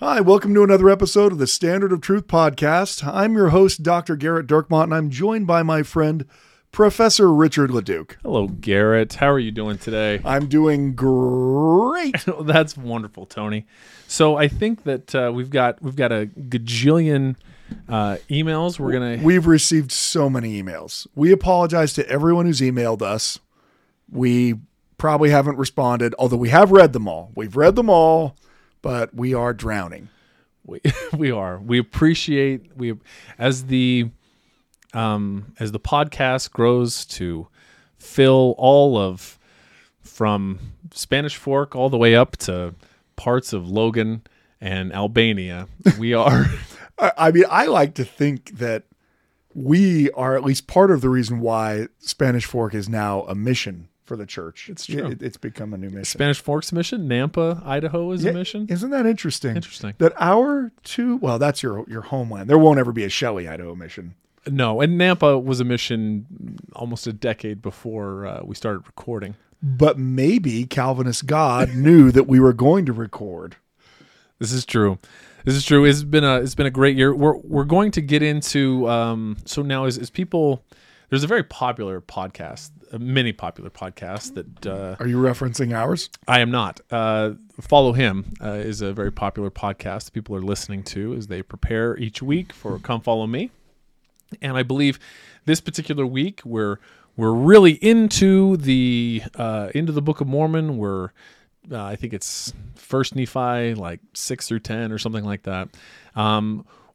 Hi, welcome to another episode of the Standard of Truth podcast. I'm your host, Dr. Garrett Dirkmaat, and I'm joined by my friend, Professor Richard LaDuke. Hello, Garrett. How are you doing today? I'm doing great. That's wonderful, Tony. So I think that we've got a gajillion emails. We've received so many emails. We apologize to everyone who's emailed us. We probably haven't responded, although we have read them all. We've read them all. But we are drowning. We are. As the podcast grows to fill all of from Spanish Fork all the way up to parts of Logan and Albania. We are. I mean, I like to think that we are at least part of the reason why Spanish Fork is now a mission for the church. It's true. It's become a new mission. Spanish Fork's mission, Nampa, Idaho is a mission. Isn't that interesting? Interesting. That our that's your homeland. There won't ever be a Shelley, Idaho mission. No, and Nampa was a mission almost a decade before we started recording. But maybe Calvinist God knew that we were going to record. This is true. It's been a great year. We're going to get into so now as people. There's a very popular podcast, many popular podcasts that... Are you referencing ours? I am not. Follow Him is a very popular podcast that people are listening to as they prepare each week for Come Follow Me. And I believe this particular week we're really into the Book of Mormon. We're I think it's First Nephi, like 6 through 10 or something like that.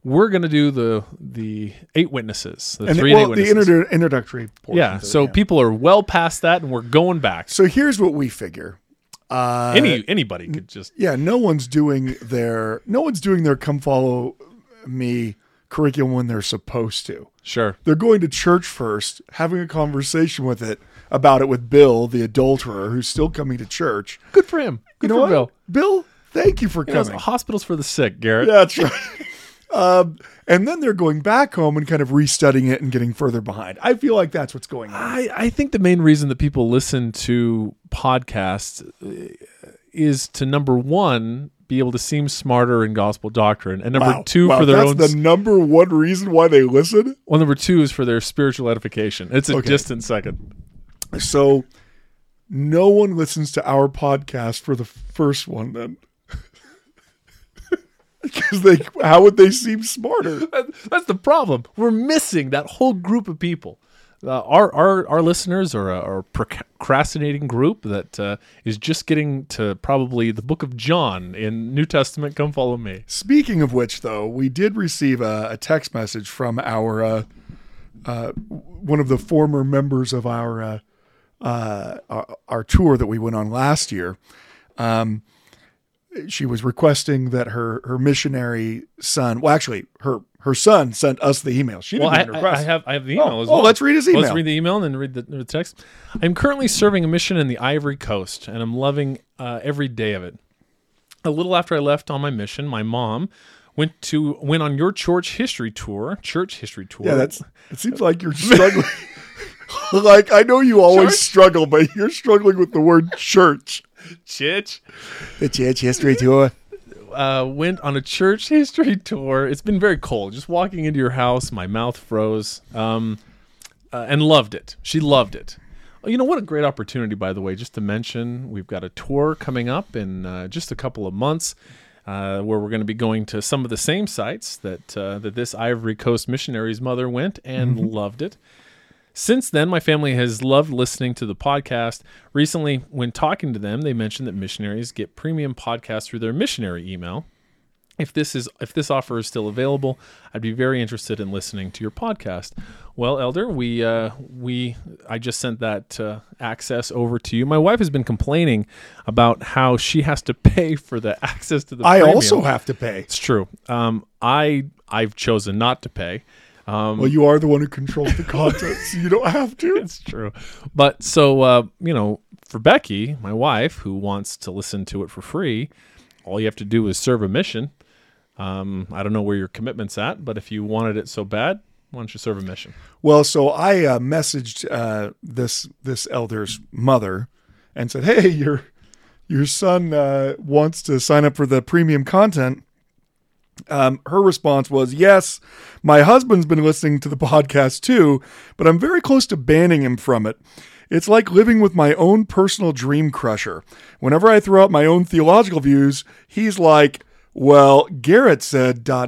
We're going to do the eight witnesses, eight witnesses. The introductory portion. Yeah, so people are well past that, and we're going back. So here's what we figure: anybody could just no one's doing their Come Follow Me curriculum when they're supposed to. Sure, they're going to church first, having a conversation about it with Bill, the adulterer, who's still coming to church. Good for him. Good for Bill. Bill, thank you for coming. Hospitals for the sick, Garrett. Yeah, that's right. And then they're going back home and kind of restudying it and getting further behind. I feel like that's what's going on. I think the main reason that people listen to podcasts is to, number one, be able to seem smarter in gospel doctrine, and number two, for their own. That's the number one reason why they listen? Well, number two is for their spiritual edification. It's a distant second. So no one listens to our podcast for the first one, then. Because how would they seem smarter? That's the problem. We're missing that whole group of people. Our listeners are a procrastinating group that is just getting to probably the Book of John in New Testament. Come Follow Me. Speaking of which, though, we did receive a text message from our one of the former members of our tour that we went on last year. She was requesting that her missionary son, well, actually, her son sent us the email. She didn't even request. I have the email as well. Oh, let's read his email. Let's read the email and then read the text. I'm currently serving a mission in the Ivory Coast, and I'm loving every day of it. A little after I left on my mission, my mom went on your church history tour. Yeah, it seems like you're struggling. Like, I know you always struggle, but you're struggling with the word church. The church history tour. Went on a church history tour. It's been very cold. Just walking into your house, my mouth froze. And loved it. She loved it. Oh, you know, what a great opportunity, by the way, just to mention we've got a tour coming up in just a couple of months where we're going to be going to some of the same sites that this Ivory Coast missionary's mother went and loved it. Since then, my family has loved listening to the podcast. Recently, when talking to them, they mentioned that missionaries get premium podcasts through their missionary email. If this offer is still available, I'd be very interested in listening to your podcast. Well, Elder, I just sent that access over to you. My wife has been complaining about how she has to pay for the access to the premium. I also have to pay. It's true. I've chosen not to pay. Well, you are the one who controls the content, so you don't have to. It's true. But so, for Becky, my wife, who wants to listen to it for free, all you have to do is serve a mission. I don't know where your commitment's at, but if you wanted it so bad, why don't you serve a mission? Well, so I messaged this elder's mother and said, "Hey, your son wants to sign up for the premium content." Her response was, "Yes, my husband's been listening to the podcast too, but I'm very close to banning him from it. It's like living with my own personal dream crusher. Whenever I throw out my own theological views, he's like, 'Well, Garrett said ... So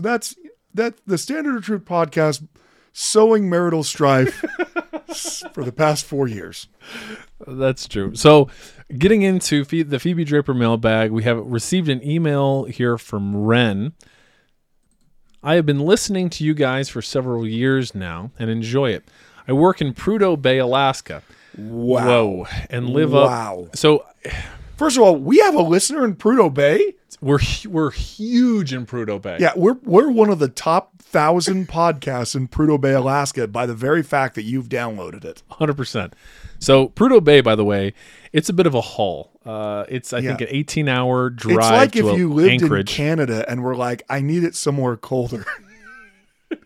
that's that. The Standard of Truth podcast, sowing marital strife for the past 4 years. That's true. So, getting into the Phoebe Draper mailbag, we have received an email here from Ren. "I have been listening to you guys for several years now and enjoy it. I work in Prudhoe Bay, Alaska." Wow. Whoa. And live up. So, first of all, we have a listener in Prudhoe Bay. We're huge in Prudhoe Bay. Yeah, we're one of the top 1,000 podcasts in Prudhoe Bay, Alaska, by the very fact that you've downloaded it. 100%. So Prudhoe Bay, by the way, it's a bit of a haul. It's an 18-hour drive. It's like if you lived Anchorage. In Canada and were like, "I need it somewhere colder."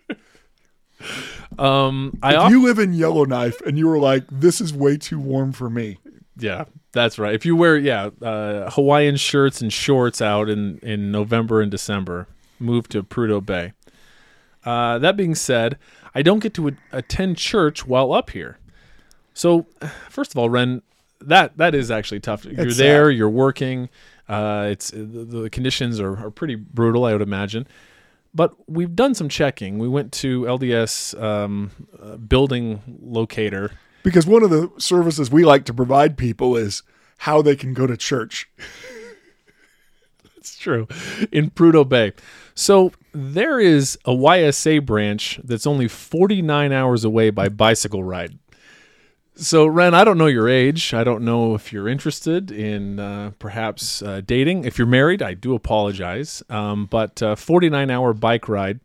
If you live in Yellowknife and you were like, "This is way too warm for me." Yeah, that's right. If you wear Hawaiian shirts and shorts out in November and December, move to Prudhoe Bay. That being said, I don't get to attend church while up here. So, first of all, Ren, that is actually tough. You're there, you're working. It's the conditions are pretty brutal, I would imagine. But we've done some checking. We went to LDS building locator. Because one of the services we like to provide people is how they can go to church. That's true. In Prudhoe Bay. So there is a YSA branch that's only 49 hours away by bicycle ride. So, Ren, I don't know your age. I don't know if you're interested in perhaps dating. If you're married, I do apologize. But 49-hour bike ride.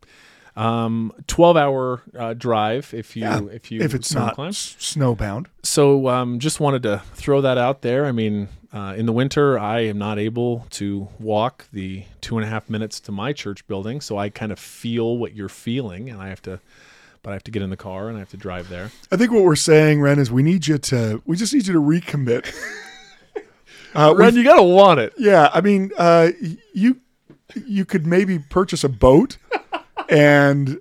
12-hour drive if it's not climb. Snowbound. So just wanted to throw that out there. I mean, in the winter, I am not able to walk the 2.5 minutes to my church building, so I kind of feel what you're feeling, and I have to get in the car and I have to drive there. I think what we're saying, Ren, is we just need you to recommit. Ren, you gotta want it. Yeah, I mean, you could maybe purchase a boat. And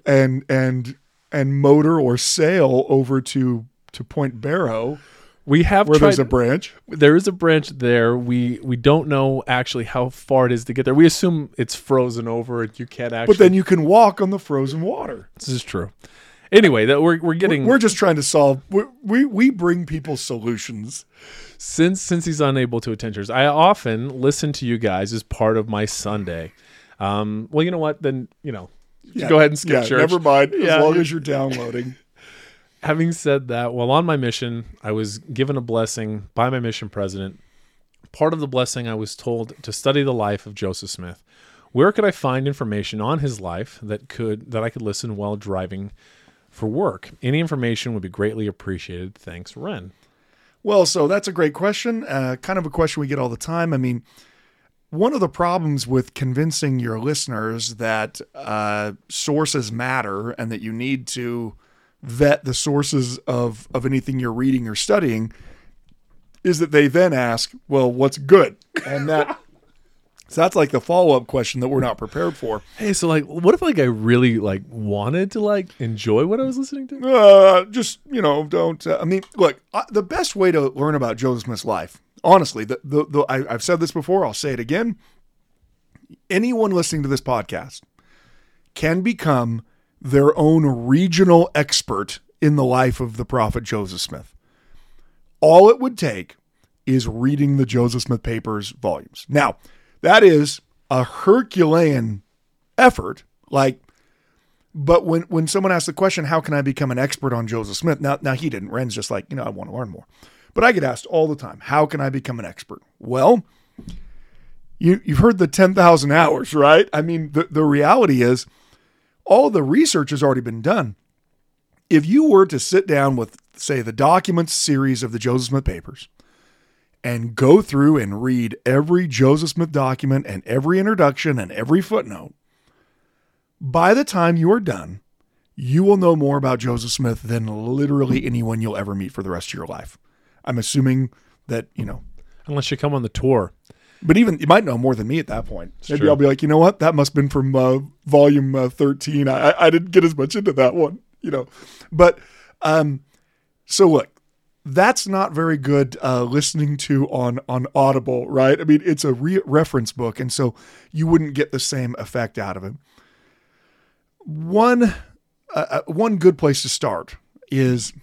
motor or sail over to Point Barrow. We have where tried, there's a branch. There is a branch there. We don't know actually how far it is to get there. We assume it's frozen over. You can't actually. But then you can walk on the frozen water. This is true. Anyway, that we're getting. We're just trying to solve. We bring people solutions. Since he's unable to attend church, I often listen to you guys as part of my Sunday. Well, you know what? Then you know. Yeah, go ahead and skip church. Never mind. As long as you're downloading. Having said that, while on my mission, I was given a blessing by my mission president. Part of the blessing, I was told to study the life of Joseph Smith. Where could I find information on his life that I could listen while driving for work? Any information would be greatly appreciated. Thanks, Ren. Well, so that's a great question. Kind of a question we get all the time. I mean, one of the problems with convincing your listeners that sources matter and that you need to vet the sources of anything you're reading or studying is that they then ask, "Well, what's good?" And that so that's like the follow-up question that we're not prepared for. Hey, so what if I really wanted to enjoy what I was listening to? The best way to learn about Joseph Smith's life. Honestly, I've said this before, I'll say it again. Anyone listening to this podcast can become their own regional expert in the life of the prophet Joseph Smith. All it would take is reading the Joseph Smith Papers volumes. Now, that is a Herculean effort. Like, but when someone asks the question, how can I become an expert on Joseph Smith? Now he didn't. Ren's just like, I want to learn more. But I get asked all the time, how can I become an expert? Well, you've heard the 10,000 hours, right? I mean, the reality is all the research has already been done. If you were to sit down with, say, the documents series of the Joseph Smith Papers and go through and read every Joseph Smith document and every introduction and every footnote, by the time you are done, you will know more about Joseph Smith than literally anyone you'll ever meet for the rest of your life. I'm assuming that, Unless you come on the tour. But even, you might know more than me at that point. Maybe I'll be like, that must have been from volume 13. I didn't get as much into that one, But, so look, that's not very good listening to on Audible, right? I mean, it's a reference book, and so you wouldn't get the same effect out of it. One good place to start is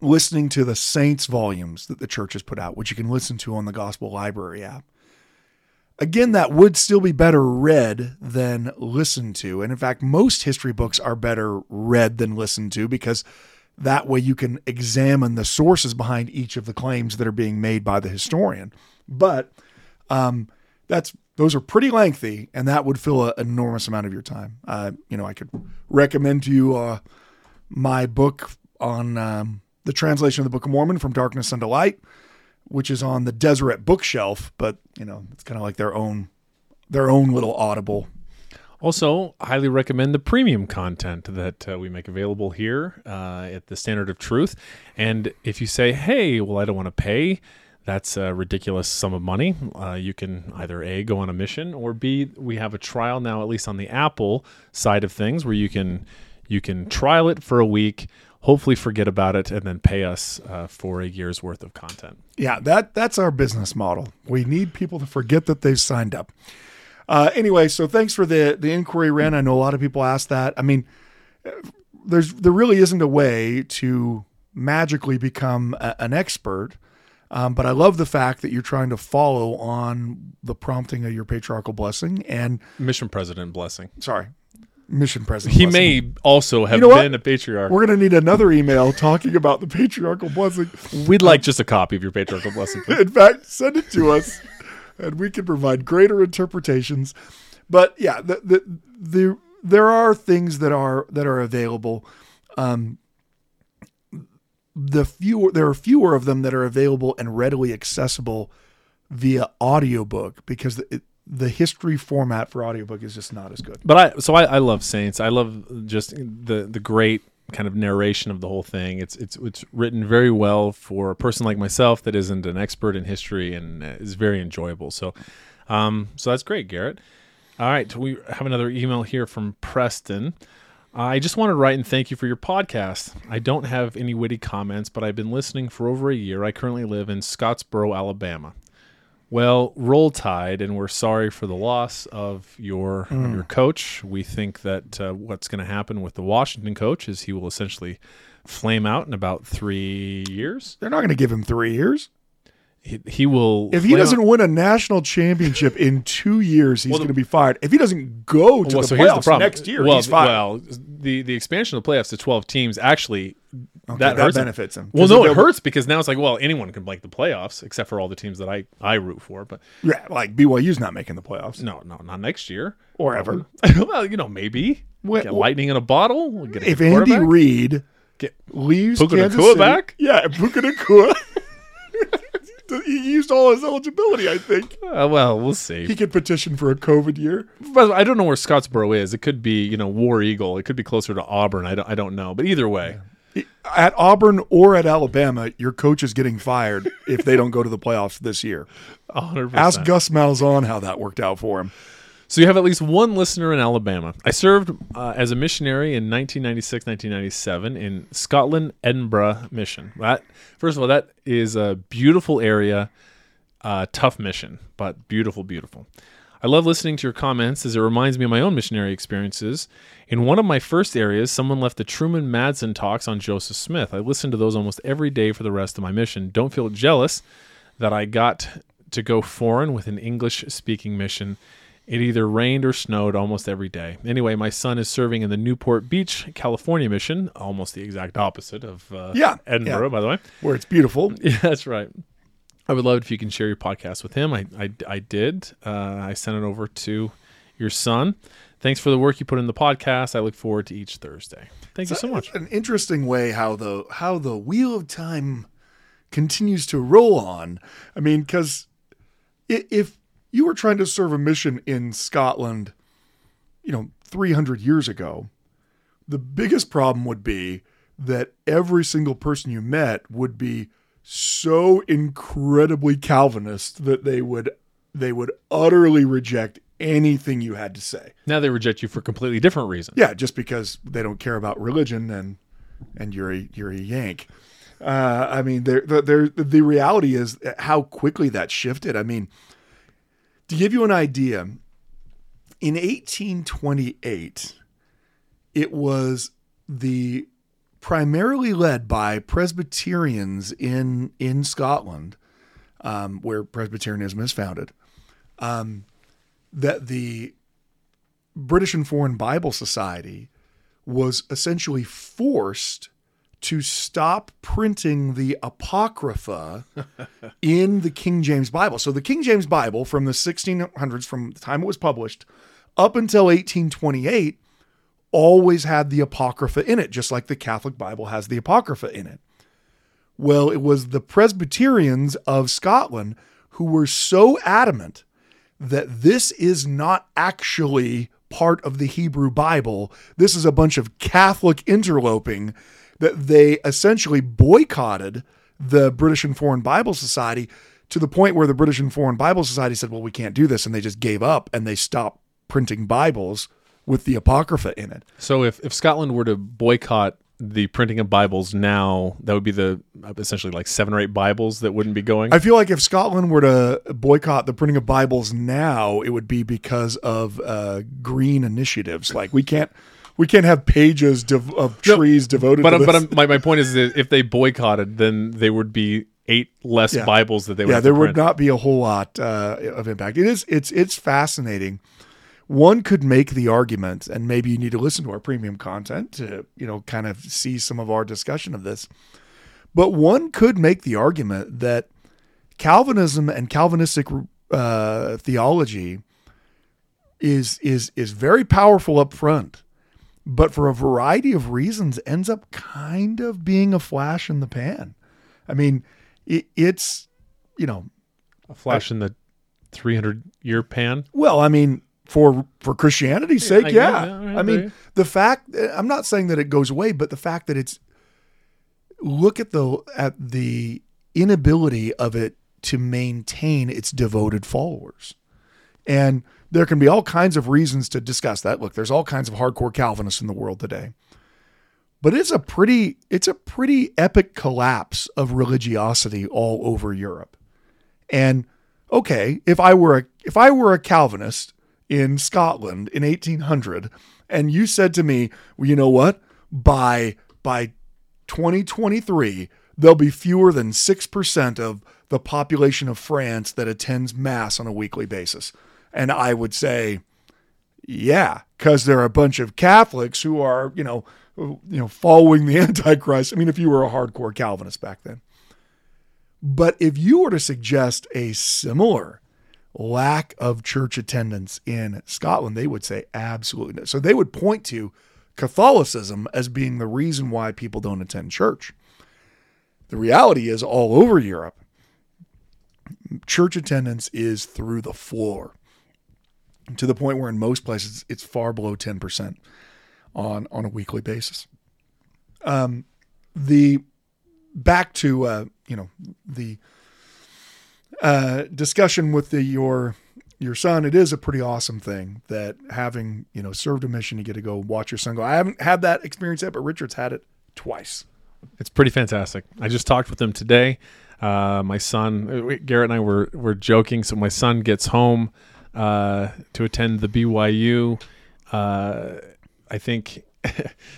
listening to the Saints volumes that the church has put out, which you can listen to on the Gospel Library app. Again, that would still be better read than listened to. And in fact, most history books are better read than listened to, because that way you can examine the sources behind each of the claims that are being made by the historian. But those are pretty lengthy, and that would fill an enormous amount of your time. I could recommend to you my book on... the translation of the Book of Mormon from Darkness unto Light, which is on the Deseret bookshelf, but it's kind of like their own little Audible. Also, I highly recommend the premium content that we make available here at the Standard of Truth. And if you say, hey, well, I don't want to pay, that's a ridiculous sum of money. You can either A, go on a mission, or B, we have a trial now, at least on the Apple side of things, where you can trial it for a week, hopefully forget about it, and then pay us for a year's worth of content. Yeah, that's our business model. We need people to forget that they've signed up. Anyway, so thanks for the inquiry, Ren. I know a lot of people ask that. I mean, there really isn't a way to magically become an expert, but I love the fact that you're trying to follow on the prompting of your patriarchal blessing and... Mission President blessing. Sorry. Mission president. He blessing. May also have been a patriarch. We're going to need another email talking about the patriarchal blessing. We'd like just a copy of your patriarchal blessing. In fact, send it to us, and we can provide greater interpretations. But yeah, there are things that are available. There are fewer of them that are available and readily accessible via audiobook, because the history format for audiobook is just not as good. But I love Saints. I love just the great kind of narration of the whole thing. It's written very well for a person like myself that isn't an expert in history, and is very enjoyable. So that's great, Garrett. All right, we have another email here from Preston. I just want to write and thank you for your podcast. I don't have any witty comments, but I've been listening for over a year. I currently live in Scottsboro, Alabama. Well, roll tide, and we're sorry for the loss of your coach. We think that what's going to happen with the Washington coach is he will essentially flame out in about 3 years. They're not going to give him 3 years. He will. If he doesn't win a national championship in 2 years, he's going to be fired. If he doesn't go to the playoffs next year, he's fired. Well, the expansion of the playoffs to 12 teams actually that benefits him. Well, no, it hurts, because now it's like, well, anyone can make the playoffs except for all the teams that I root for. But yeah, like BYU's not making the playoffs. No, not next year or ever. Well, maybe get lightning in a bottle. We'll get if Andy Reid leaves Puka Nacua back, yeah, Puka Nacua. He used all his eligibility, I think. Well, we'll see. He could petition for a COVID year. But I don't know where Scottsboro is. It could be, War Eagle. It could be closer to Auburn. I don't know. But either way. Yeah. At Auburn or at Alabama, your coach is getting fired if they don't go to the playoffs this year. 100%. Ask Gus Malzahn how that worked out for him. So you have at least one listener in Alabama. I served as a missionary in 1996, 1997 in Scotland, Edinburgh mission. First of all, that is a beautiful area, tough mission, but beautiful, beautiful. I love listening to your comments, as it reminds me of my own missionary experiences. In one of my first areas, someone left the Truman Madsen talks on Joseph Smith. I listened to those almost every day for the rest of my mission. Don't feel jealous that I got to go foreign with an English-speaking mission. It either rained or snowed almost every day. Anyway, my son is serving in the Newport Beach, California mission, almost the exact opposite of Edinburgh, by the way. Where it's beautiful. Yeah, that's right. I would love it if you can share your podcast with him. I did. I sent it over to your son. Thanks for the work you put in the podcast. I look forward to each Thursday. Thank you so much. An interesting way how the wheel of time continues to roll on. I mean, because if you were trying to serve a mission in Scotland, 300 years ago, the biggest problem would be that every single person you met would be so incredibly Calvinist that they would utterly reject anything you had to say. Now they reject you for completely different reasons. Yeah, just because they don't care about religion and you're a Yank. I mean, the reality is how quickly that shifted. I mean, to give you an idea, in 1828, it was primarily led by Presbyterians in Scotland, where Presbyterianism is founded, that the British and Foreign Bible Society was essentially forced to stop printing the Apocrypha in the King James Bible. So the King James Bible from the 1600s, from the time it was published up until 1828, always had the Apocrypha in it, just like the Catholic Bible has the Apocrypha in it. Well, it was the Presbyterians of Scotland who were so adamant that this is not actually part of the Hebrew Bible. This is a bunch of Catholic interloping, that they essentially boycotted the British and Foreign Bible Society to the point where the British and Foreign Bible Society said, well, we can't do this. And they just gave up and they stopped printing Bibles with the Apocrypha in it. So if Scotland were to boycott the printing of Bibles now, that would be essentially like 7 or 8 Bibles that wouldn't be going. I feel like if Scotland were to boycott the printing of Bibles now, it would be because of green initiatives. Like we can't have pages of trees devoted to this. But my point is that if they boycotted, then there would be 8 less Bibles that they would have to print. Yeah, there would not be a whole lot of impact. It's fascinating. One could make the argument, and maybe you need to listen to our premium content to kind of see some of our discussion of this, but one could make the argument that Calvinism and Calvinistic theology is very powerful up front, but for a variety of reasons ends up kind of being a flash in the pan. I mean, it's a flash in the 300-year pan. Well, I mean, for Christianity's sake. I mean, the fact, I'm not saying that it goes away, but the fact that look at the inability of it to maintain its devoted followers. And there can be all kinds of reasons to discuss that. Look, there's all kinds of hardcore Calvinists in the world today, but it's a pretty epic collapse of religiosity all over Europe. And okay, if I were a Calvinist in Scotland in 1800, and you said to me, well, you know what? By 2023, there'll be fewer than 6% of the population of France that attends mass on a weekly basis. And I would say, yeah, because there are a bunch of Catholics who are, following the Antichrist. I mean, if you were a hardcore Calvinist back then. But if you were to suggest a similar lack of church attendance in Scotland, they would say absolutely no. So they would point to Catholicism as being the reason why people don't attend church. The reality is, all over Europe, church attendance is through the floor, to the point where in most places it's far below 10% on a weekly basis. Back to the discussion with your son, it is a pretty awesome thing that having, served a mission, you get to go watch your son go. I haven't had that experience yet, but Richard's had it twice. It's pretty fantastic. I just talked with him today. My son, Garrett, and I were joking. So my son gets home to attend the BYU. I think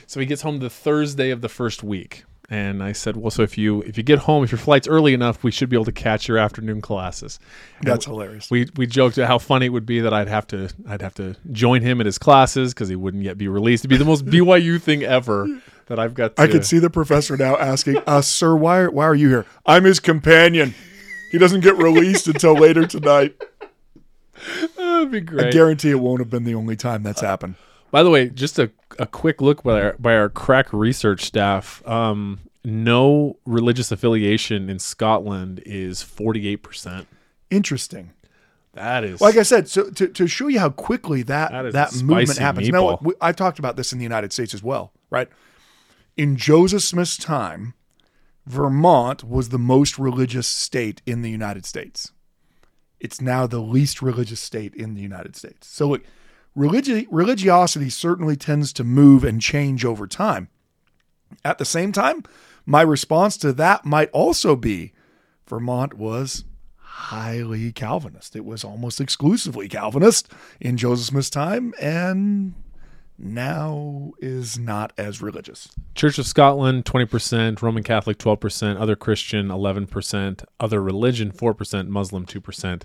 so he gets home the Thursday of the first week. And I said, well, so if you get home, if your flight's early enough, we should be able to catch your afternoon classes. And that's hilarious. We joked at how funny it would be that I'd have to join him at his classes because he wouldn't yet be released. It'd be the most BYU thing ever that I've got. I could see the professor now asking, sir, why are you here? I'm his companion. He doesn't get released until later tonight. That'd be great. I guarantee it won't have been the only time that's happened. By the way, just a quick look by our crack research staff, no religious affiliation in Scotland is 48%. Interesting. That is... Like I said, so to show you how quickly that movement happens. Meatball. Now, I talked about this in the United States as well, right? In Joseph Smith's time, Vermont was the most religious state in the United States. It's now the least religious state in the United States. So look... Religiosity certainly tends to move and change over time. At the same time, my response to that might also be Vermont was highly Calvinist. It was almost exclusively Calvinist in Joseph Smith's time and now is not as religious. Church of Scotland, 20%, Roman Catholic, 12%, other Christian, 11%, other religion, 4%, Muslim, 2%,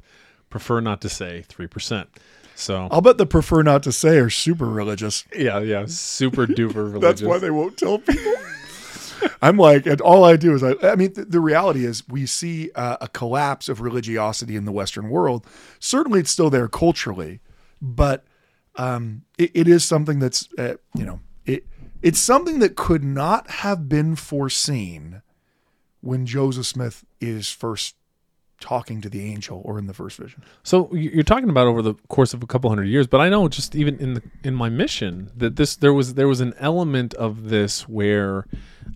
prefer not to say, 3%. So I'll bet the prefer not to say are super religious. Yeah, super duper religious. That's why they won't tell people. I'm like, and all I do is, the reality is we see a collapse of religiosity in the Western world. Certainly it's still there culturally, but it is something that's, it's something that could not have been foreseen when Joseph Smith is first talking to the angel or in the first vision. So you're talking about over the course of a couple hundred years, but I know just even in my mission that there was an element of this where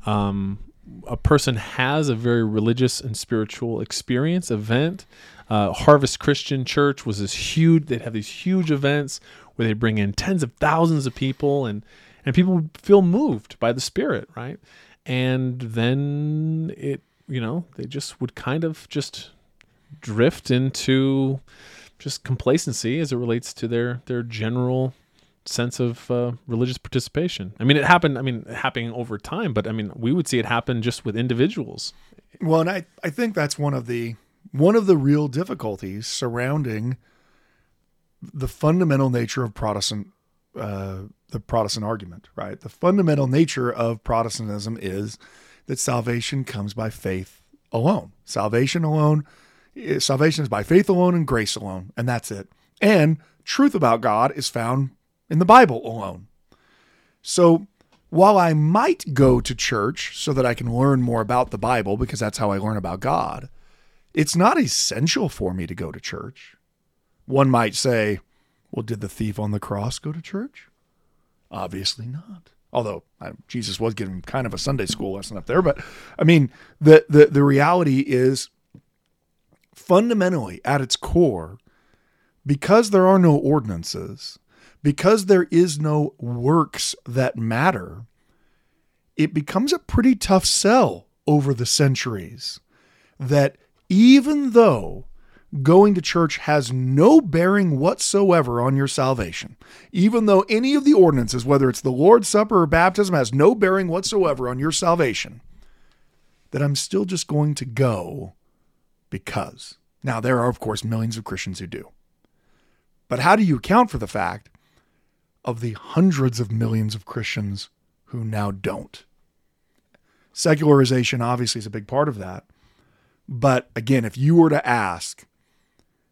a person has a very religious and spiritual experience event. Harvest Christian Church was this huge, they'd have these huge events where they bring in tens of thousands of people and people would feel moved by the Spirit, right? And then they just would kind of just drift into just complacency as it relates to their general sense of religious participation. I mean, it happened over time, but I mean, we would see it happen just with individuals. Well, and I think that's one of the real difficulties surrounding the fundamental nature of the Protestant argument, right? The fundamental nature of Protestantism is that salvation comes by faith alone. Salvation is by faith alone and grace alone, and that's it. And truth about God is found in the Bible alone. So while I might go to church so that I can learn more about the Bible, because that's how I learn about God, it's not essential for me to go to church. One might say, well, did the thief on the cross go to church? Obviously not. Although Jesus was giving kind of a Sunday school lesson up there. But I mean, the reality is, fundamentally, at its core, because there are no ordinances, because there is no works that matter, it becomes a pretty tough sell over the centuries that even though going to church has no bearing whatsoever on your salvation, even though any of the ordinances, whether it's the Lord's Supper or baptism, has no bearing whatsoever on your salvation, that I'm still just going to go because. Now, there are, of course, millions of Christians who do. But how do you account for the fact of the hundreds of millions of Christians who now don't? Secularization, obviously, is a big part of that. But again, if you were to ask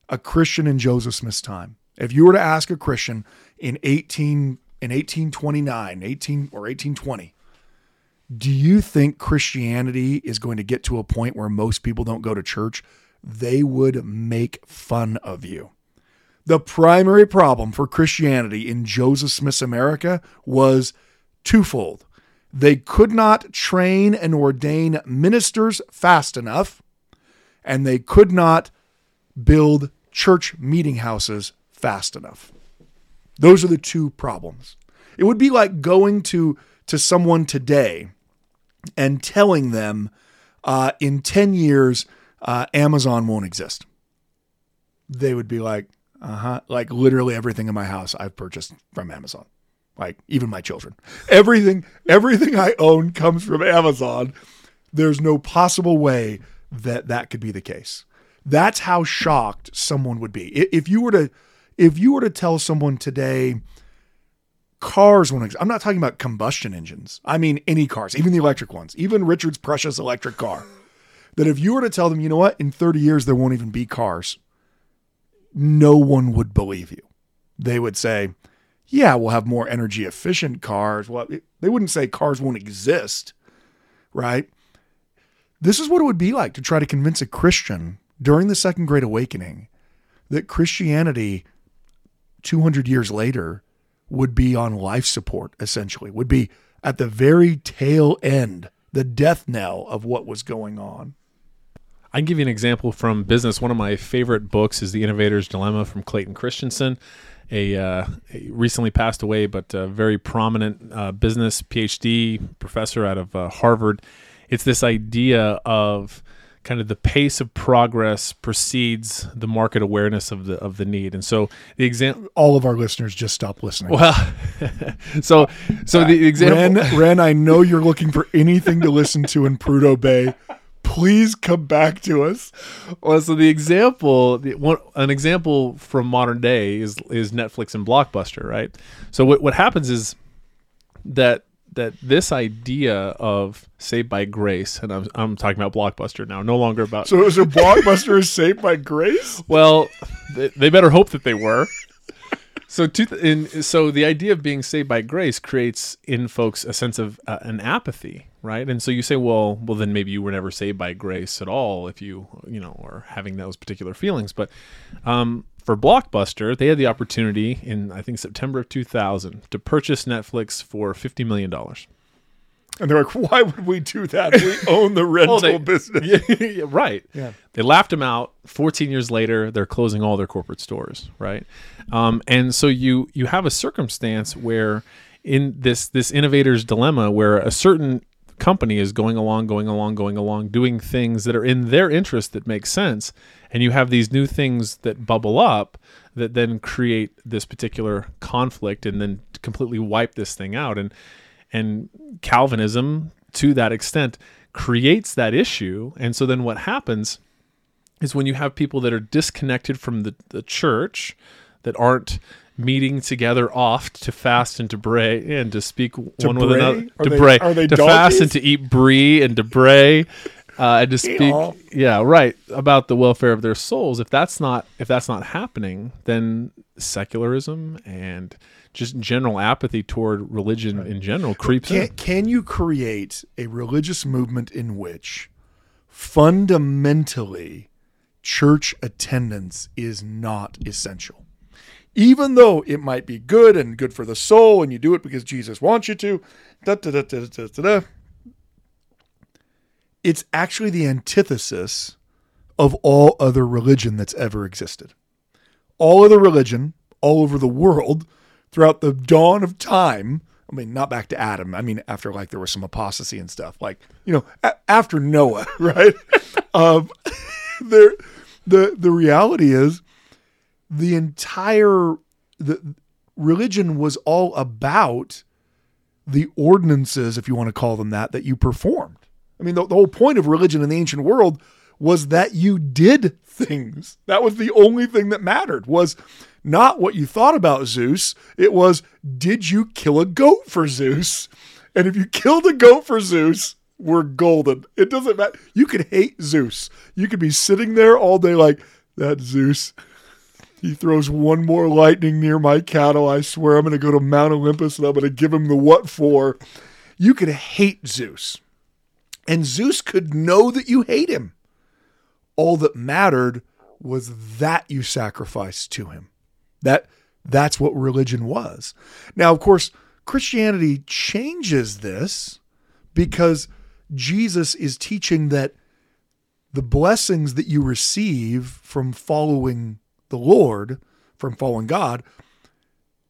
a Christian in Joseph Smith's time, if you were to ask a Christian in 1829, 18 or 1820, do you think Christianity is going to get to a point where most people don't go to church? They would make fun of you. The primary problem for Christianity in Joseph Smith's America was twofold. They could not train and ordain ministers fast enough, and they could not build church meeting houses fast enough. Those are the two problems. It would be like going to someone today and telling them in 10 years, Amazon won't exist. They would be like, like literally everything in my house I've purchased from Amazon. like even my children. Everything I own comes from Amazon. There's no possible way that that could be the case. That's how shocked someone would be. If you were to tell someone today, cars won't exist. I'm not talking about combustion engines. I mean, any cars, even the electric ones, even Richard's precious electric car, that if you were to tell them, you know what, in 30 years, there won't even be cars, no one would believe you. They would say, yeah, we'll have more energy efficient cars. Well, they wouldn't say cars won't exist, right? This is what it would be like to try to convince a Christian during the Second Great Awakening that Christianity 200 years later would be on life support, essentially, would be at the very tail end, the death knell of what was going on. I can give you an example from business. One of my favorite books is The Innovator's Dilemma from Clayton Christensen, a recently passed away but a very prominent business PhD professor out of Harvard. It's this idea of kind of the pace of progress precedes the market awareness of the need. And so the example, all of our listeners just stop listening. Well, so the example, Ren, I know you're looking for anything to listen to in Prudhoe Bay. Please come back to us. Well, so the example, an example from modern day is Netflix and Blockbuster, right? So what happens is that this idea of Saved by Grace, and I'm talking about Blockbuster now, no longer about... So Blockbuster is Saved by Grace? Well, they better hope that they were. So the idea of being saved by grace creates in folks a sense of an apathy, right? And so you say, well, then maybe you were never saved by grace at all if you are having those particular feelings. But for Blockbuster, they had the opportunity in, I think, September of 2000 to purchase Netflix for $50 million. And they're like, why would we do that? We own the rental business. Yeah, right. Yeah. They laughed them out. 14 years later, they're closing all their corporate stores, right? And so you have a circumstance where in this innovator's dilemma where a certain company is going along, doing things that are in their interest that make sense. And you have these new things that bubble up that then create this particular conflict and then completely wipe this thing out. And Calvinism, to that extent, creates that issue. And so then what happens is when you have people that are disconnected from the church, that aren't meeting together oft to fast and to pray and to speak one with another. To fast and to eat brie and to pray and to speak. Yeah, right. About the welfare of their souls. If that's not happening, then secularism and just general apathy toward religion in general creeps in. Can you create a religious movement in which fundamentally church attendance is not essential? Even though it might be good and good for the soul and you do it because Jesus wants you to, it's actually the antithesis of all other religion that's ever existed. All other religion, all over the world, throughout the dawn of time, I mean, not back to Adam. I mean, after there was some apostasy and stuff, after Noah, right? The reality is the entire religion was all about the ordinances, if you want to call them that you performed. I mean, the whole point of religion in the ancient world was that you did things. That was the only thing that mattered, was not what you thought about Zeus. It was, did you kill a goat for Zeus? And if you killed a goat for Zeus, we're golden. It doesn't matter. You could hate Zeus. You could be sitting there all day like, that Zeus, he throws one more lightning near my cattle. I swear I'm going to go to Mount Olympus and I'm going to give him the what for. You could hate Zeus. And Zeus could know that you hate him. All that mattered was that you sacrificed to him. That's what religion was. Now, of course, Christianity changes this because Jesus is teaching that the blessings that you receive from following the Lord, from following God,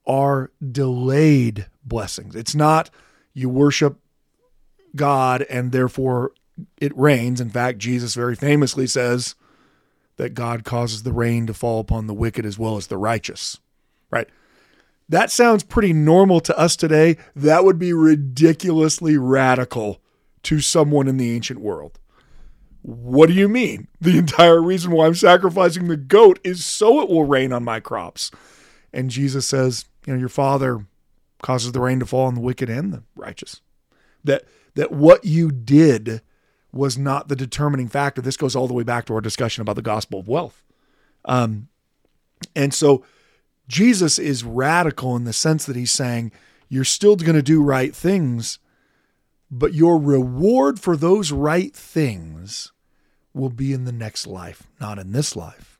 are delayed blessings. It's not you worship God and therefore it rains. In fact, Jesus very famously says that God causes the rain to fall upon the wicked as well as the righteous, right? That sounds pretty normal to us today. That would be ridiculously radical to someone in the ancient world. What do you mean? The entire reason why I'm sacrificing the goat is so it will rain on my crops. And Jesus says, you know, your Father causes the rain to fall on the wicked and the righteous. That what you did was not the determining factor. This goes all the way back to our discussion about the gospel of wealth. And so Jesus is radical in the sense that he's saying, you're still going to do right things, but your reward for those right things will be in the next life, not in this life.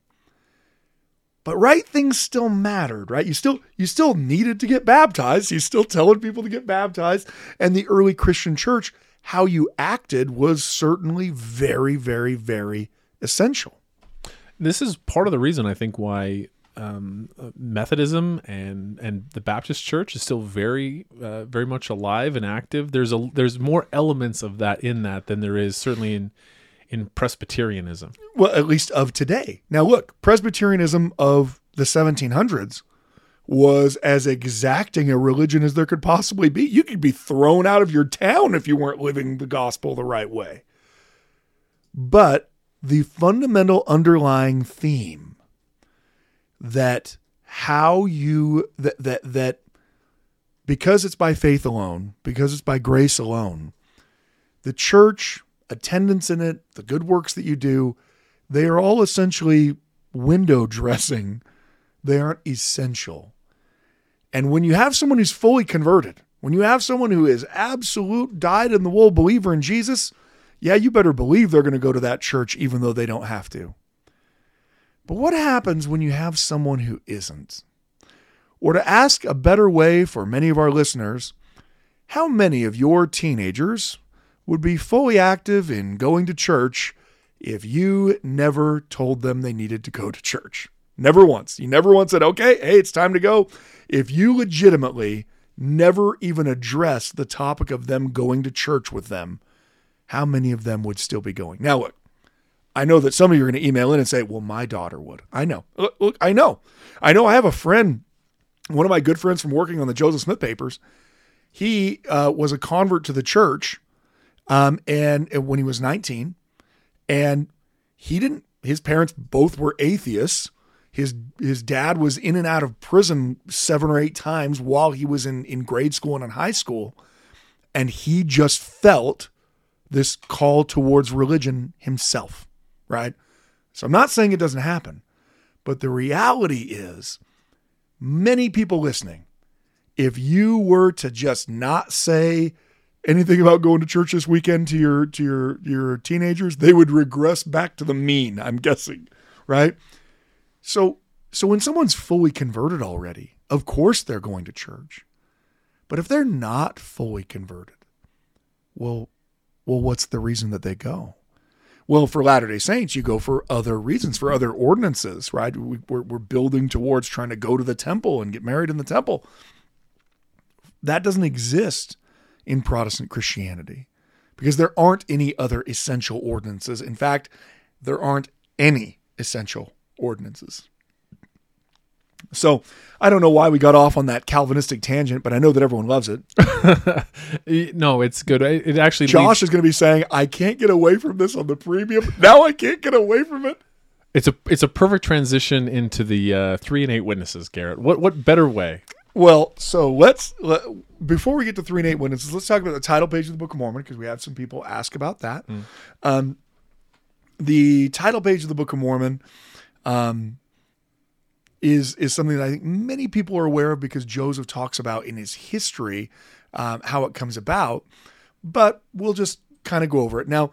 But right things still mattered, right? You still needed to get baptized. He's still telling people to get baptized. And the early Christian church, how you acted was certainly very, very, very essential. This is part of the reason I think why Methodism and the Baptist Church is still very, very much alive and active. There's more elements of that in that than there is certainly in Presbyterianism. Well, at least of today. Now look, Presbyterianism of the 1700s was as exacting a religion as there could possibly be. You could be thrown out of your town if you weren't living the gospel the right way. But the fundamental underlying theme that how you, that because it's by faith alone, because it's by grace alone, the church, attendance in it, the good works that you do, they are all essentially window dressing. They aren't essential. And when you have someone who's fully converted, when you have someone who is absolute dyed-in-the-wool believer in Jesus, yeah, you better believe they're going to go to that church even though they don't have to. But what happens when you have someone who isn't? Or to ask a better way for many of our listeners, how many of your teenagers would be fully active in going to church if you never told them they needed to go to church? Never once. You never once said, okay, hey, it's time to go. If you legitimately never even addressed the topic of them going to church with them, how many of them would still be going? Now look, I know that some of you are going to email in and say, well, my daughter would. I know. Look, I know. I know I have a friend, one of my good friends from working on the Joseph Smith Papers. He was a convert to the church and when he was 19, and his parents both were atheists. His dad was in and out of prison 7 or 8 times while he was in grade school and in high school. And he just felt this call towards religion himself. Right? So I'm not saying it doesn't happen, but the reality is many people listening, if you were to just not say anything about going to church this weekend to your teenagers, they would regress back to the mean, I'm guessing. Right? So when someone's fully converted already, of course they're going to church, but if they're not fully converted, well, what's the reason that they go? Well, for Latter-day Saints, you go for other reasons, for other ordinances, right? We're building towards trying to go to the temple and get married in the temple. That doesn't exist in Protestant Christianity because there aren't any other essential ordinances. In fact, there aren't any essential ordinances. So I don't know why we got off on that Calvinistic tangent, but I know that everyone loves it. No, it's good. It actually Josh is going to be saying, I can't get away from this on the premium. Now I can't get away from it. It's a perfect transition into the 3 and 8 witnesses, Garrett. What better way? Well, so before we get to 3 and 8 witnesses, let's talk about the title page of the Book of Mormon because we had some people ask about that. Mm. The title page of the Book of Mormon is something that I think many people are aware of because Joseph talks about in his history how it comes about, but we'll just kind of go over it. Now,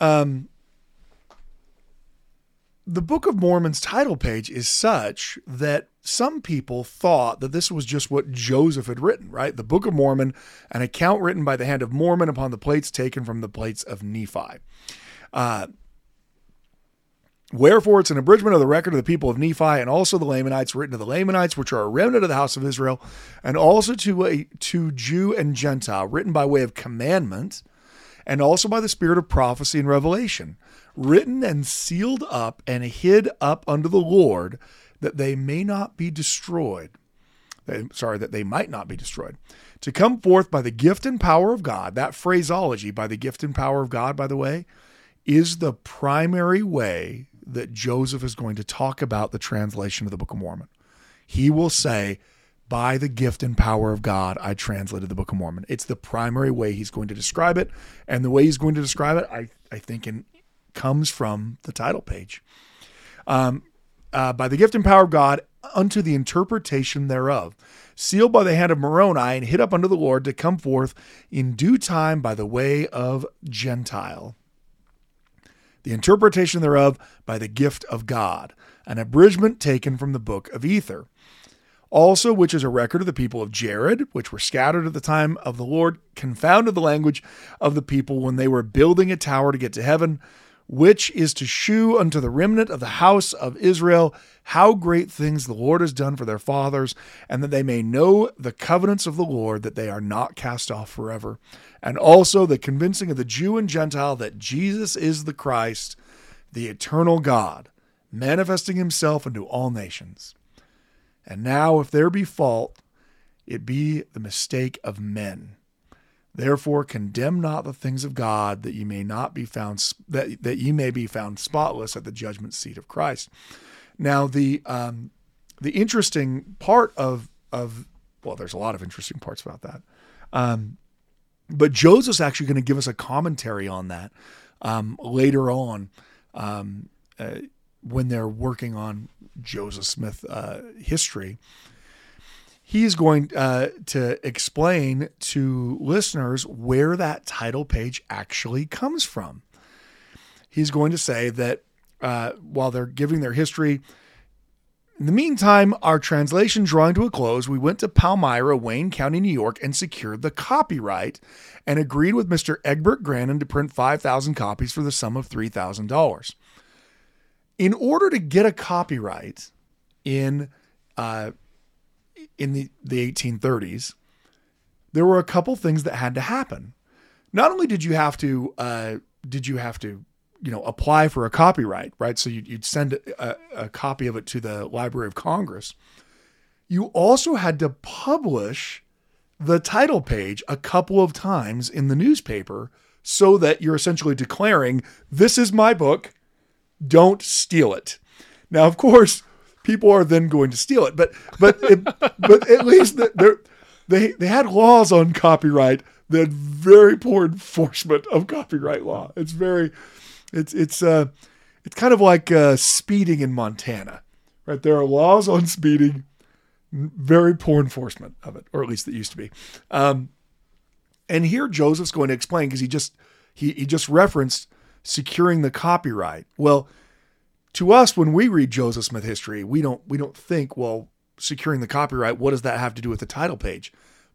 the Book of Mormon's title page is such that some people thought that this was just what Joseph had written, right? The Book of Mormon, an account written by the hand of Mormon upon the plates taken from the plates of Nephi. Wherefore, it's an abridgment of the record of the people of Nephi and also the Lamanites written to the Lamanites, which are a remnant of the house of Israel, and also to Jew and Gentile, written by way of commandment, and also by the spirit of prophecy and revelation, written and sealed up and hid up unto the Lord, that they may not be destroyed. that they might not be destroyed. To come forth by the gift and power of God, that phraseology, by the gift and power of God, by the way, is the primary way that Joseph is going to talk about the translation of the Book of Mormon. He will say, by the gift and power of God, I translated the Book of Mormon. It's the primary way he's going to describe it. And the way he's going to describe it, I think, comes from the title page. By the gift and power of God, unto the interpretation thereof, sealed by the hand of Moroni, and hid up unto the Lord, to come forth in due time by the way of Gentile. The interpretation thereof by the gift of God, an abridgment taken from the book of Ether. Also, which is a record of the people of Jared, which were scattered at the time of the Lord, confounded the language of the people when they were building a tower to get to heaven, which is to shew unto the remnant of the house of Israel how great things the Lord has done for their fathers, and that they may know the covenants of the Lord, that they are not cast off forever. And also the convincing of the Jew and Gentile that Jesus is the Christ, the eternal God, manifesting himself unto all nations. And now, if there be fault, it be the mistake of men. Therefore, condemn not the things of God, that ye may not be found that ye may be found spotless at the judgment seat of Christ. Now, the interesting part of there's a lot of interesting parts about that, but Joseph's actually going to give us a commentary on that later on. When they're working on Joseph Smith history, he's going to explain to listeners where that title page actually comes from. He's going to say that while they're giving their history, in the meantime, our translation drawing to a close, we went to Palmyra, Wayne County, New York, and secured the copyright and agreed with Mr. Egbert Grandin to print 5,000 copies for the sum of $3,000. In order to get a copyright in the 1830s, there were a couple things that had to happen. Not only did you have to apply for a copyright, right? So you'd send a copy of it to the Library of Congress. You also had to publish the title page a couple of times in the newspaper, so that you're essentially declaring, "This is my book. Don't steal it." Now, of course, people are then going to steal it, but at least they had laws on copyright that had very poor enforcement of copyright law. It's kind of like speeding in Montana, right? There are laws on speeding, very poor enforcement of it, or at least it used to be. And here Joseph's going to explain, because he just referenced securing the copyright. Well, to us, when we read Joseph Smith history, we don't think, well, securing the copyright, what does that have to do with the title page?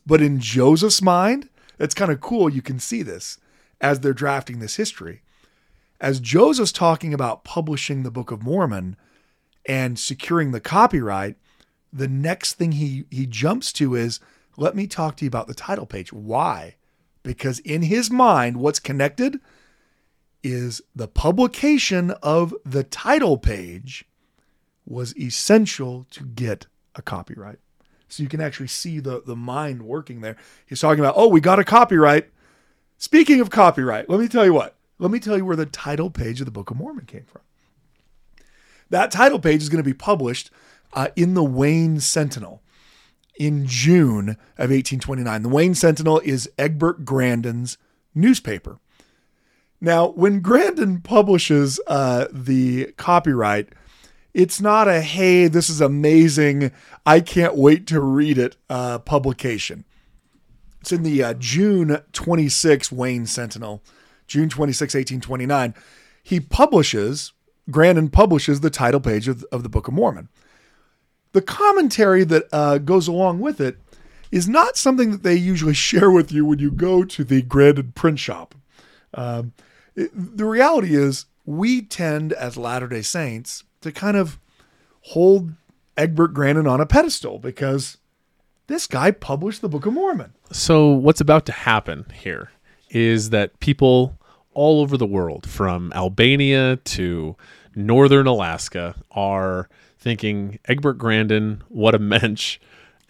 But in Joseph's mind, that's kind of cool. You can see this as they're drafting this history. As Joseph's talking about publishing the Book of Mormon and securing the copyright, the next thing he jumps to is, let me talk to you about the title page. Why? Because in his mind, what's connected is the publication of the title page was essential to get a copyright. So you can actually see the mind working there. He's talking about, oh, we got a copyright. Speaking of copyright, let me tell you what. Let me tell you where the title page of the Book of Mormon came from. That title page is going to be published in the Wayne Sentinel in June of 1829. The Wayne Sentinel is Egbert Grandin's newspaper. Now, when Grandin publishes the copyright, it's not a, hey, this is amazing, I can't wait to read it publication. It's in the June 26 Wayne Sentinel, June 26, 1829. Grandin publishes the title page of the Book of Mormon. The commentary that goes along with it is not something that they usually share with you when you go to the Grandin print shop. The reality is, we tend as Latter-day Saints to kind of hold Egbert Grandin on a pedestal because this guy published the Book of Mormon. So what's about to happen here is that people all over the world, from Albania to northern Alaska, are thinking, Egbert Grandin, what a mensch,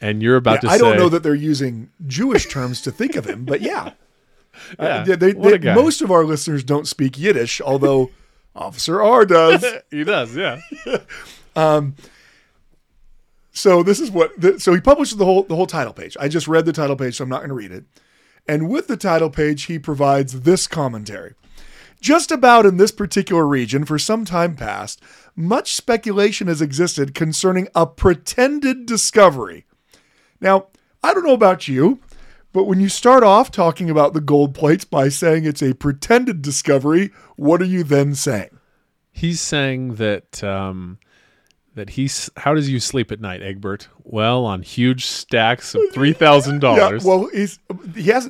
And you're about to say... I don't know that they're using Jewish terms to think of him, but yeah. They most of our listeners don't speak Yiddish, although Officer R does. He does, yeah. So he publishes the whole title page. I just read the title page, so I'm not going to read it. And with the title page, he provides this commentary. Just about in this particular region, for some time past, much speculation has existed concerning a pretended discovery. Now, I don't know about you, but when you start off talking about the gold plates by saying it's a pretended discovery, what are you then saying? He's saying that how does you sleep at night, Egbert? Well, on huge stacks of $3,000. Yeah, well,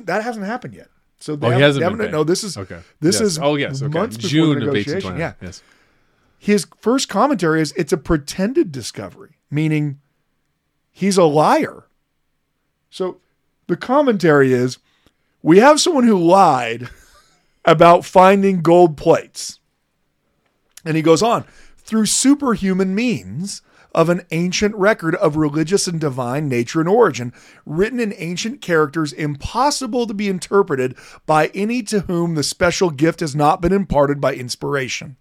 that hasn't happened yet. So they haven't. No, this is okay. Months before June the negotiation. Of 1829. Yeah. Yes. His first commentary is it's a pretended discovery, meaning he's a liar. So the commentary is, we have someone who lied about finding gold plates. And he goes on, through superhuman means of an ancient record of religious and divine nature and origin, written in ancient characters impossible to be interpreted by any to whom the special gift has not been imparted by inspiration.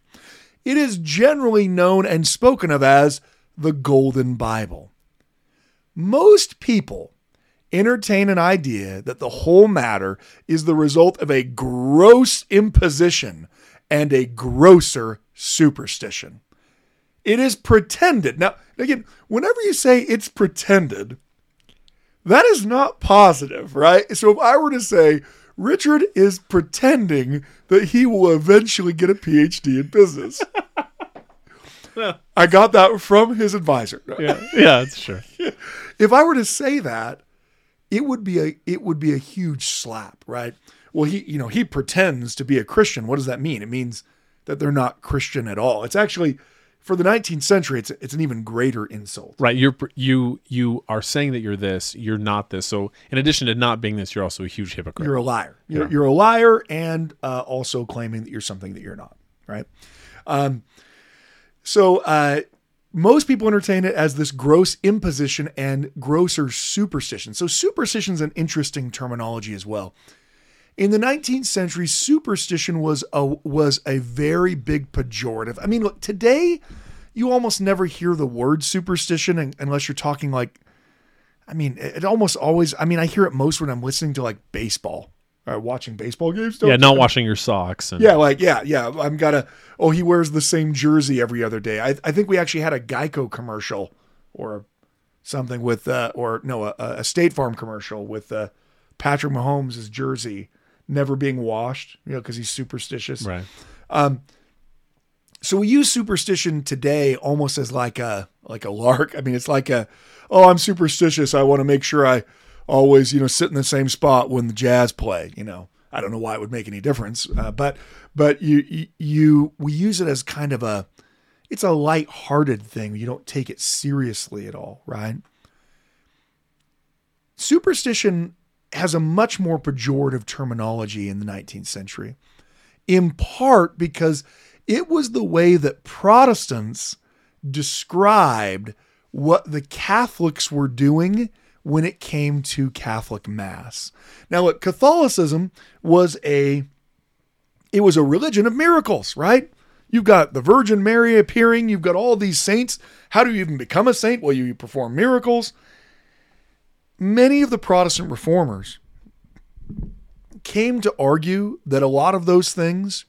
It is generally known and spoken of as the Golden Bible. Most people entertain an idea that the whole matter is the result of a gross imposition and a grosser superstition. It is pretended. Now, again, whenever you say it's pretended, that is not positive, right? So if I were to say Richard is pretending that he will eventually get a PhD in business, well, I got that from his advisor. Yeah, that's true. If I were to say that, it would be a huge slap, right? Well, he pretends to be a Christian. What does that mean? It means that they're not Christian at all. It's actually, for the 19th century, it's an even greater insult. Right. You are saying that you're this, you're not this. So in addition to not being this, you're also a huge hypocrite. You're a liar. You're a liar, and also claiming that you're something that you're not. Right. So most people entertain it as this gross imposition and grosser superstition. So superstition's an interesting terminology as well. In the 19th century, superstition was a very big pejorative. I mean, look, today you almost never hear the word superstition unless you're talking like, I mean, it almost always, I mean, I hear it most when I'm listening to like baseball or watching baseball games. Yeah, not washing your socks. He wears the same jersey every other day. I think we actually had a Geico commercial or something with, a State Farm commercial with Patrick Mahomes' jersey never being washed, because he's superstitious. Right. So we use superstition today almost as like a lark. I mean, it's like I'm superstitious. I want to make sure I always, sit in the same spot when the Jazz play. I don't know why it would make any difference, but we use it as kind of it's a lighthearted thing. You don't take it seriously at all, right? Superstition has a much more pejorative terminology in the 19th century, in part because it was the way that Protestants described what the Catholics were doing when it came to Catholic Mass. Now, look, Catholicism was a religion of miracles, right? You've got the Virgin Mary appearing. You've got all these saints. How do you even become a saint? Well, you perform miracles. Many of the Protestant reformers came to argue that a lot of those things,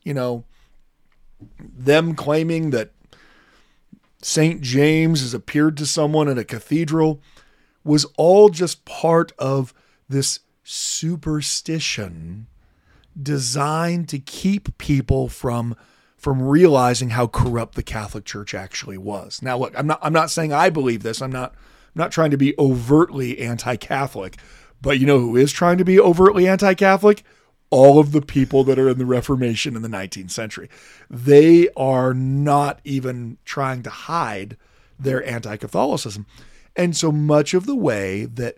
them claiming that St. James has appeared to someone in a cathedral, was all just part of this superstition designed to keep people from realizing how corrupt the Catholic Church actually was. Now, look, I'm not saying I believe this. I'm not trying to be overtly anti-Catholic, but you know who is trying to be overtly anti-Catholic? All of the people that are in the Reformation in the 19th century. They are not even trying to hide their anti-Catholicism. And so much of the way that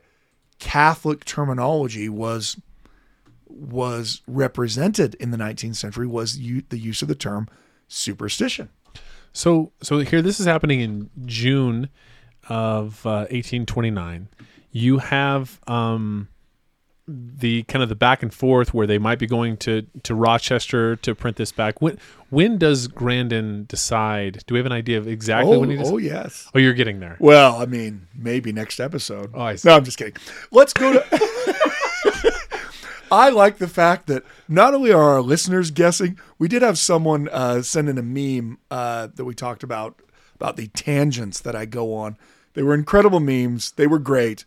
Catholic terminology was represented in the 19th century was the use of the term superstition. So here, this is happening in June of 1829. you have the kind of the back and forth where they might be going to Rochester to print this back. When does Grandin decide? Do we have an idea of exactly when he decides? Oh, yes. Oh, you're getting there. Well, I mean, maybe next episode. Oh, I see. No, I'm just kidding. Let's go to... I like the fact that not only are our listeners guessing, we did have someone send in a meme that we talked about the tangents that I go on. They were incredible memes. They were great.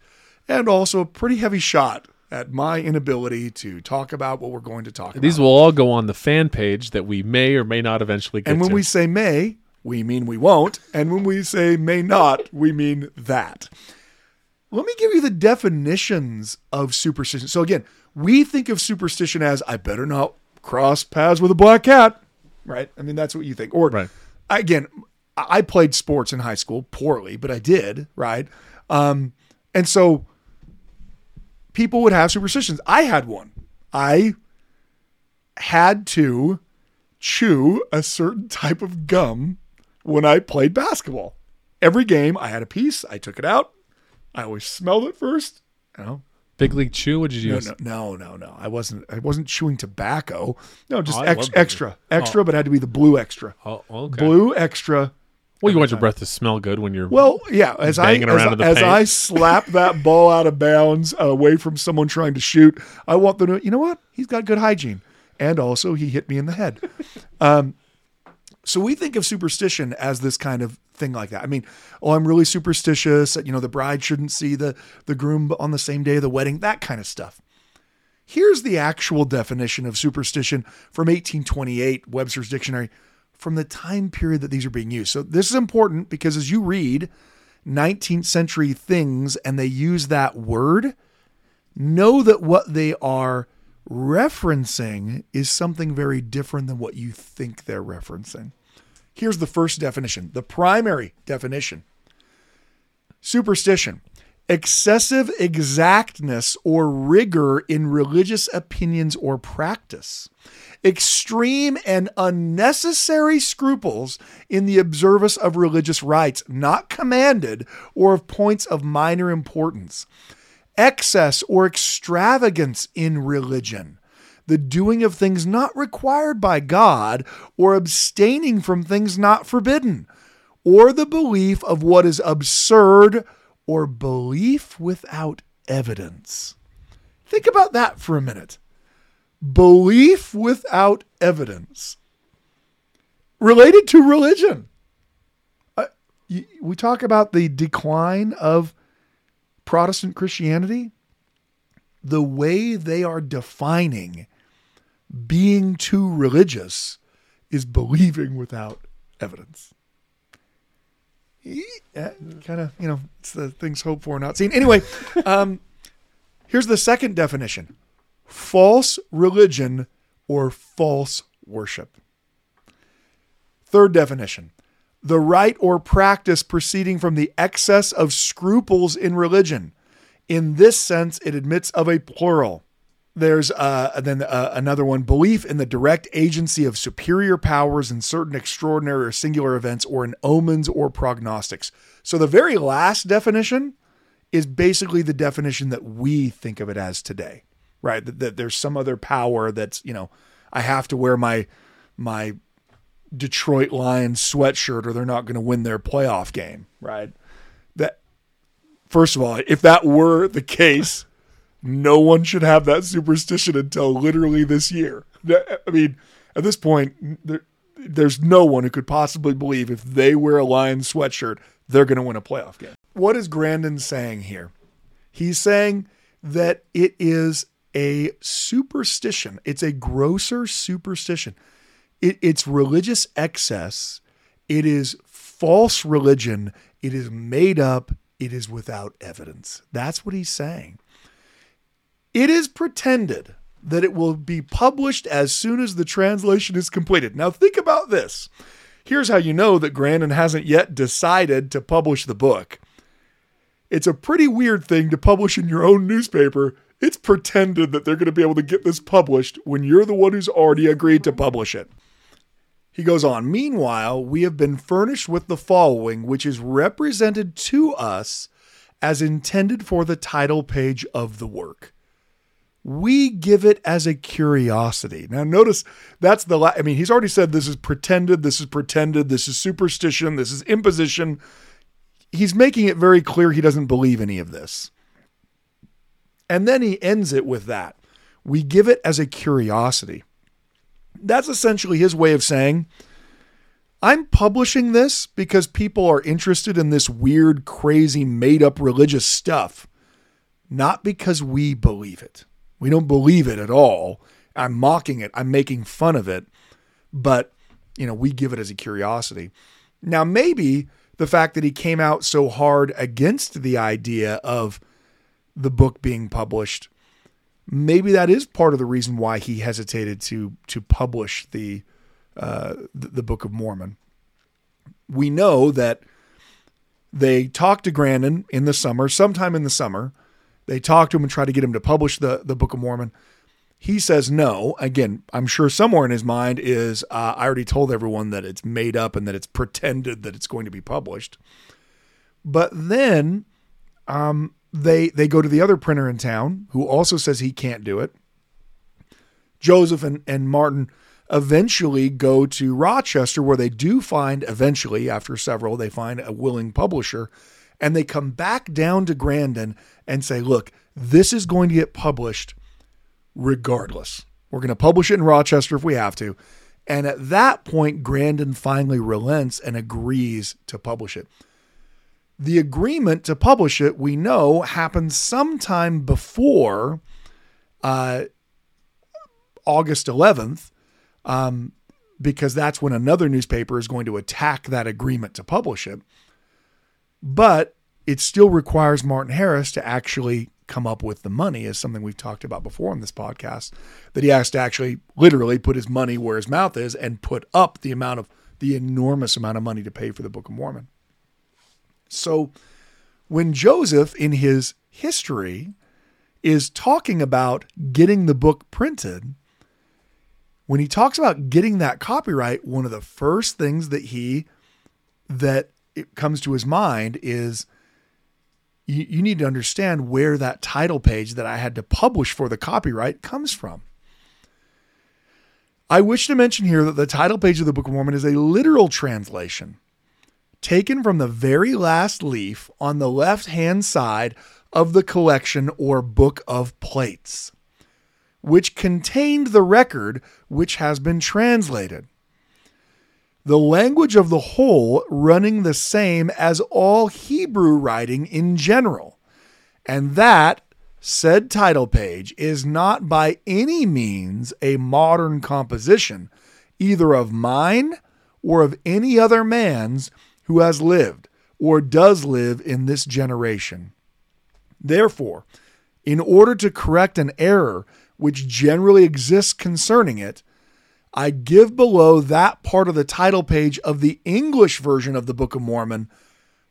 And also a pretty heavy shot at my inability to talk about what we're going to talk about. These will all go on the fan page that we may or may not eventually get to. And when we say may, we mean we won't. And when we say may not, we mean that. Let me give you the definitions of superstition. So again, we think of superstition as, I better not cross paths with a black cat, right? I mean, that's what you think. Or, right. Again, I played sports in high school poorly, but I did, right? And so people would have superstitions. I had one. I had to chew a certain type of gum when I played basketball. Every game, I had a piece. I took it out. I always smelled it first, you know. Big League Chew? What did you use? No. I wasn't chewing tobacco. No, just extra, but it had to be the blue extra. Oh, okay. Blue extra. Well, you want your breath to smell good when you're banging around in the paint. I slap that ball out of bounds away from someone trying to shoot, I want them to, you know what? He's got good hygiene. And also, he hit me in the head. So we think of superstition as this kind of thing like that. I mean, I'm really superstitious. You know, the bride shouldn't see the groom on the same day of the wedding, that kind of stuff. Here's the actual definition of superstition from 1828, Webster's Dictionary, from the time period that these are being used. So this is important because as you read 19th century things and they use that word, know that what they are referencing is something very different than what you think they're referencing. Here's the first definition, the primary definition. Superstition, excessive exactness or rigor in religious opinions or practice, extreme and unnecessary scruples in the observance of religious rites, not commanded, or of points of minor importance, excess or extravagance in religion, the doing of things not required by God, or abstaining from things not forbidden, or the belief of what is absurd, or belief without evidence. Think about that for a minute. Belief without evidence. Related to religion. We talk about the decline of Protestant Christianity. The way they are defining being too religious is believing without evidence. Kind of, you know, it's the things hoped for, not seen. Anyway, here's the second definition. False religion or false worship. Third definition. The rite or practice proceeding from the excess of scruples in religion. In this sense, it admits of a plural. There's then another one, belief in the direct agency of superior powers in certain extraordinary or singular events or in omens or prognostics. So the very last definition is basically the definition that we think of it as today, right? That there's some other power that's, you know, I have to wear my Detroit Lions sweatshirt or they're not going to win their playoff game, right? First of all, if that were the case, no one should have that superstition until literally this year. I mean, at this point, there's no one who could possibly believe if they wear a Lions sweatshirt, they're going to win a playoff game. What is Grandin saying here? He's saying that it is a superstition. It's a grosser superstition. It's religious excess. It is false religion. It is made up. It is without evidence. That's what he's saying. It is pretended that it will be published as soon as the translation is completed. Now think about this. Here's how you know that Grandin hasn't yet decided to publish the book. It's a pretty weird thing to publish in your own newspaper. It's pretended that they're going to be able to get this published when you're the one who's already agreed to publish it. He goes on, meanwhile, we have been furnished with the following, which is represented to us as intended for the title page of the work. We give it as a curiosity. Now notice that's the, I mean, he's already said this is pretended, this is pretended, this is superstition, this is imposition. He's making it very clear he doesn't believe any of this. And then he ends it with that. We give it as a curiosity. That's essentially his way of saying, I'm publishing this because people are interested in this weird, crazy, made-up religious stuff, not because we believe it. We don't believe it at all. I'm mocking it. I'm making fun of it. But, you know, we give it as a curiosity. Now, maybe the fact that he came out so hard against the idea of the book being published, maybe that is part of the reason why he hesitated to publish the Book of Mormon. We know that they talked to Grandin in the summer, sometime in the summer. They talked to him and tried to get him to publish the Book of Mormon. He says no. Again, I'm sure somewhere in his mind is, I already told everyone that it's made up and that it's pretended that it's going to be published. But then they go to the other printer in town who also says he can't do it. Joseph and Martin eventually go to Rochester, where they do find, eventually after several, they find a willing publisher, and they come back down to Grandin and say, look, this is going to get published regardless. We're going to publish it in Rochester if we have to. And at that point, Grandin finally relents and agrees to publish it. The agreement to publish it, we know, happened sometime before August 11th, because that's when another newspaper is going to attack that agreement to publish it. But it still requires Martin Harris to actually come up with the money, is something we've talked about before on this podcast, that he has to actually literally put his money where his mouth is and put up the amount of the enormous amount of money to pay for the Book of Mormon. So when Joseph in his history is talking about getting the book printed, when he talks about getting that copyright, one of the first things that it comes to his mind is, you need to understand where that title page that I had to publish for the copyright comes from. I wish to mention here that the title page of the Book of Mormon is a literal translation taken from the very last leaf on the left-hand side of the collection or Book of Plates, which contained the record which has been translated. The language of the whole running the same as all Hebrew writing in general, and that said title page is not by any means a modern composition, either of mine or of any other man's who has lived or does live in this generation. Therefore, in order to correct an error which generally exists concerning it, I give below that part of the title page of the English version of the Book of Mormon,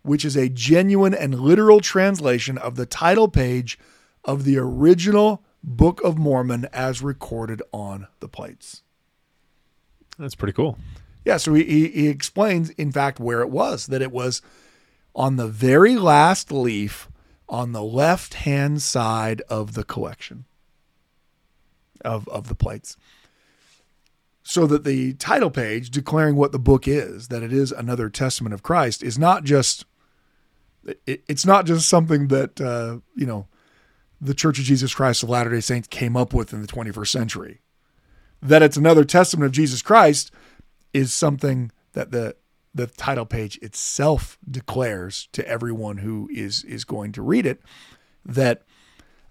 which is a genuine and literal translation of the title page of the original Book of Mormon as recorded on the plates. That's pretty cool. Yeah, so he explains, in fact, where it was, that it was on the very last leaf on the left-hand side of the collection of the plates. So that the title page declaring what the book is, that it is another testament of Christ, is not just, it's not just something that, the Church of Jesus Christ of Latter-day Saints came up with in the 21st century. That it's another testament of Jesus Christ is something that the title page itself declares to everyone who is going to read it, that,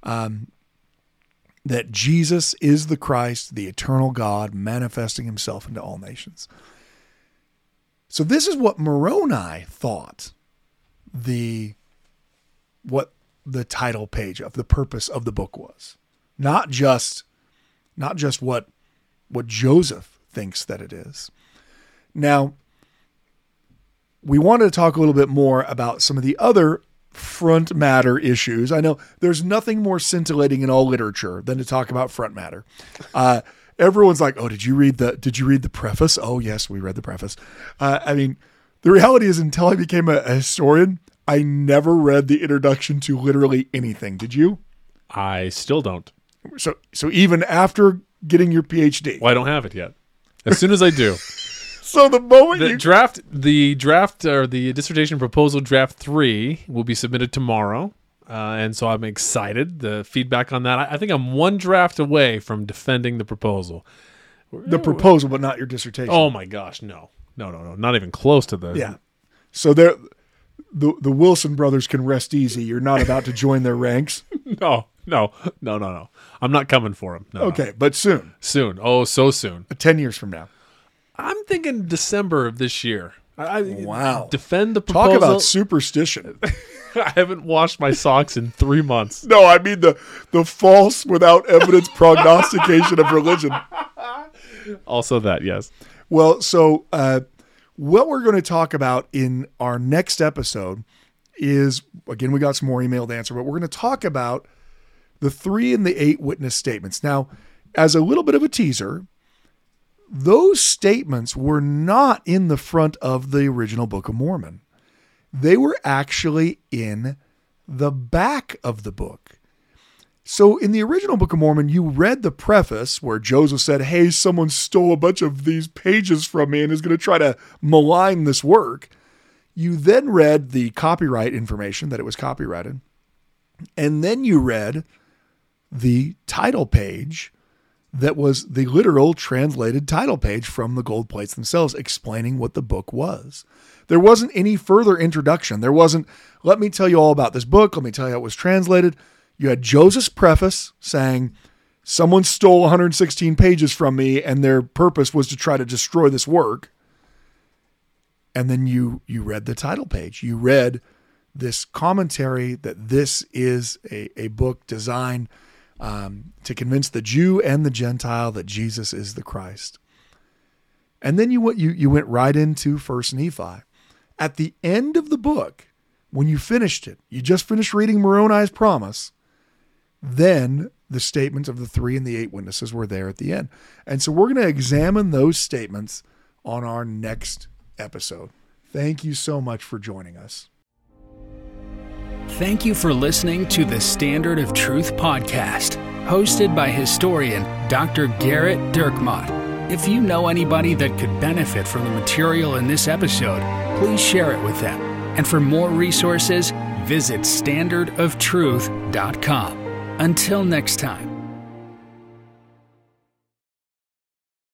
that Jesus is the Christ, the eternal God, manifesting himself into all nations. So this is what Moroni thought the title page of the purpose of the book was. Not just what Joseph thinks that it is. Now, we wanted to talk a little bit more about some of the other front matter issues. I know there's nothing more scintillating in all literature than to talk about front matter. Everyone's like, oh, did you read the preface? Oh yes, we read the preface. I mean, the reality is, until I became a historian, I never read the introduction to literally anything. Did you? I still don't. So even after getting your PhD. Well, I don't have it yet. As soon as I do. So the moment the dissertation proposal draft 3 will be submitted tomorrow. And so I'm excited. The feedback on that, I think I'm one draft away from defending the proposal. The proposal, but not your dissertation. Oh my gosh, no. Not even close to that. Yeah. So the Wilson brothers can rest easy. You're not about to join their ranks. No. I'm not coming for them. No, okay, no. But soon. Soon. Oh, so soon. 10 years from now. I'm thinking December of this year. Wow. Defend the proposal. Talk about superstition. I haven't washed my socks in 3 months. No, I mean the false without evidence prognostication of religion. Also that, yes. Well, so what we're going to talk about in our next episode is, again, we got some more email to answer, but we're going to talk about the 3 and the 8 witness statements. Now, as a little bit of a teaser, those statements were not in the front of the original Book of Mormon. They were actually in the back of the book. So in the original Book of Mormon, you read the preface where Joseph said, hey, someone stole a bunch of these pages from me and is going to try to malign this work. You then read the copyright information that it was copyrighted. And then you read the title page that was the literal translated title page from the gold plates themselves, explaining what the book was. There wasn't any further introduction. There wasn't, let me tell you all about this book. Let me tell you how it was translated. You had Joseph's preface saying, someone stole 116 pages from me and their purpose was to try to destroy this work. And then you read the title page. You read this commentary that this is a book designed to convince the Jew and the Gentile that Jesus is the Christ. And then you went right into First Nephi. At the end of the book, when you finished it, you just finished reading Moroni's promise, then the statements of the 3 and the 8 witnesses were there at the end. And so we're going to examine those statements on our next episode. Thank you so much for joining us. Thank you for listening to the Standard of Truth podcast, hosted by historian Dr. Garrett Dirkmaat. If you know anybody that could benefit from the material in this episode, please share it with them. And for more resources, visit standardoftruth.com. Until next time.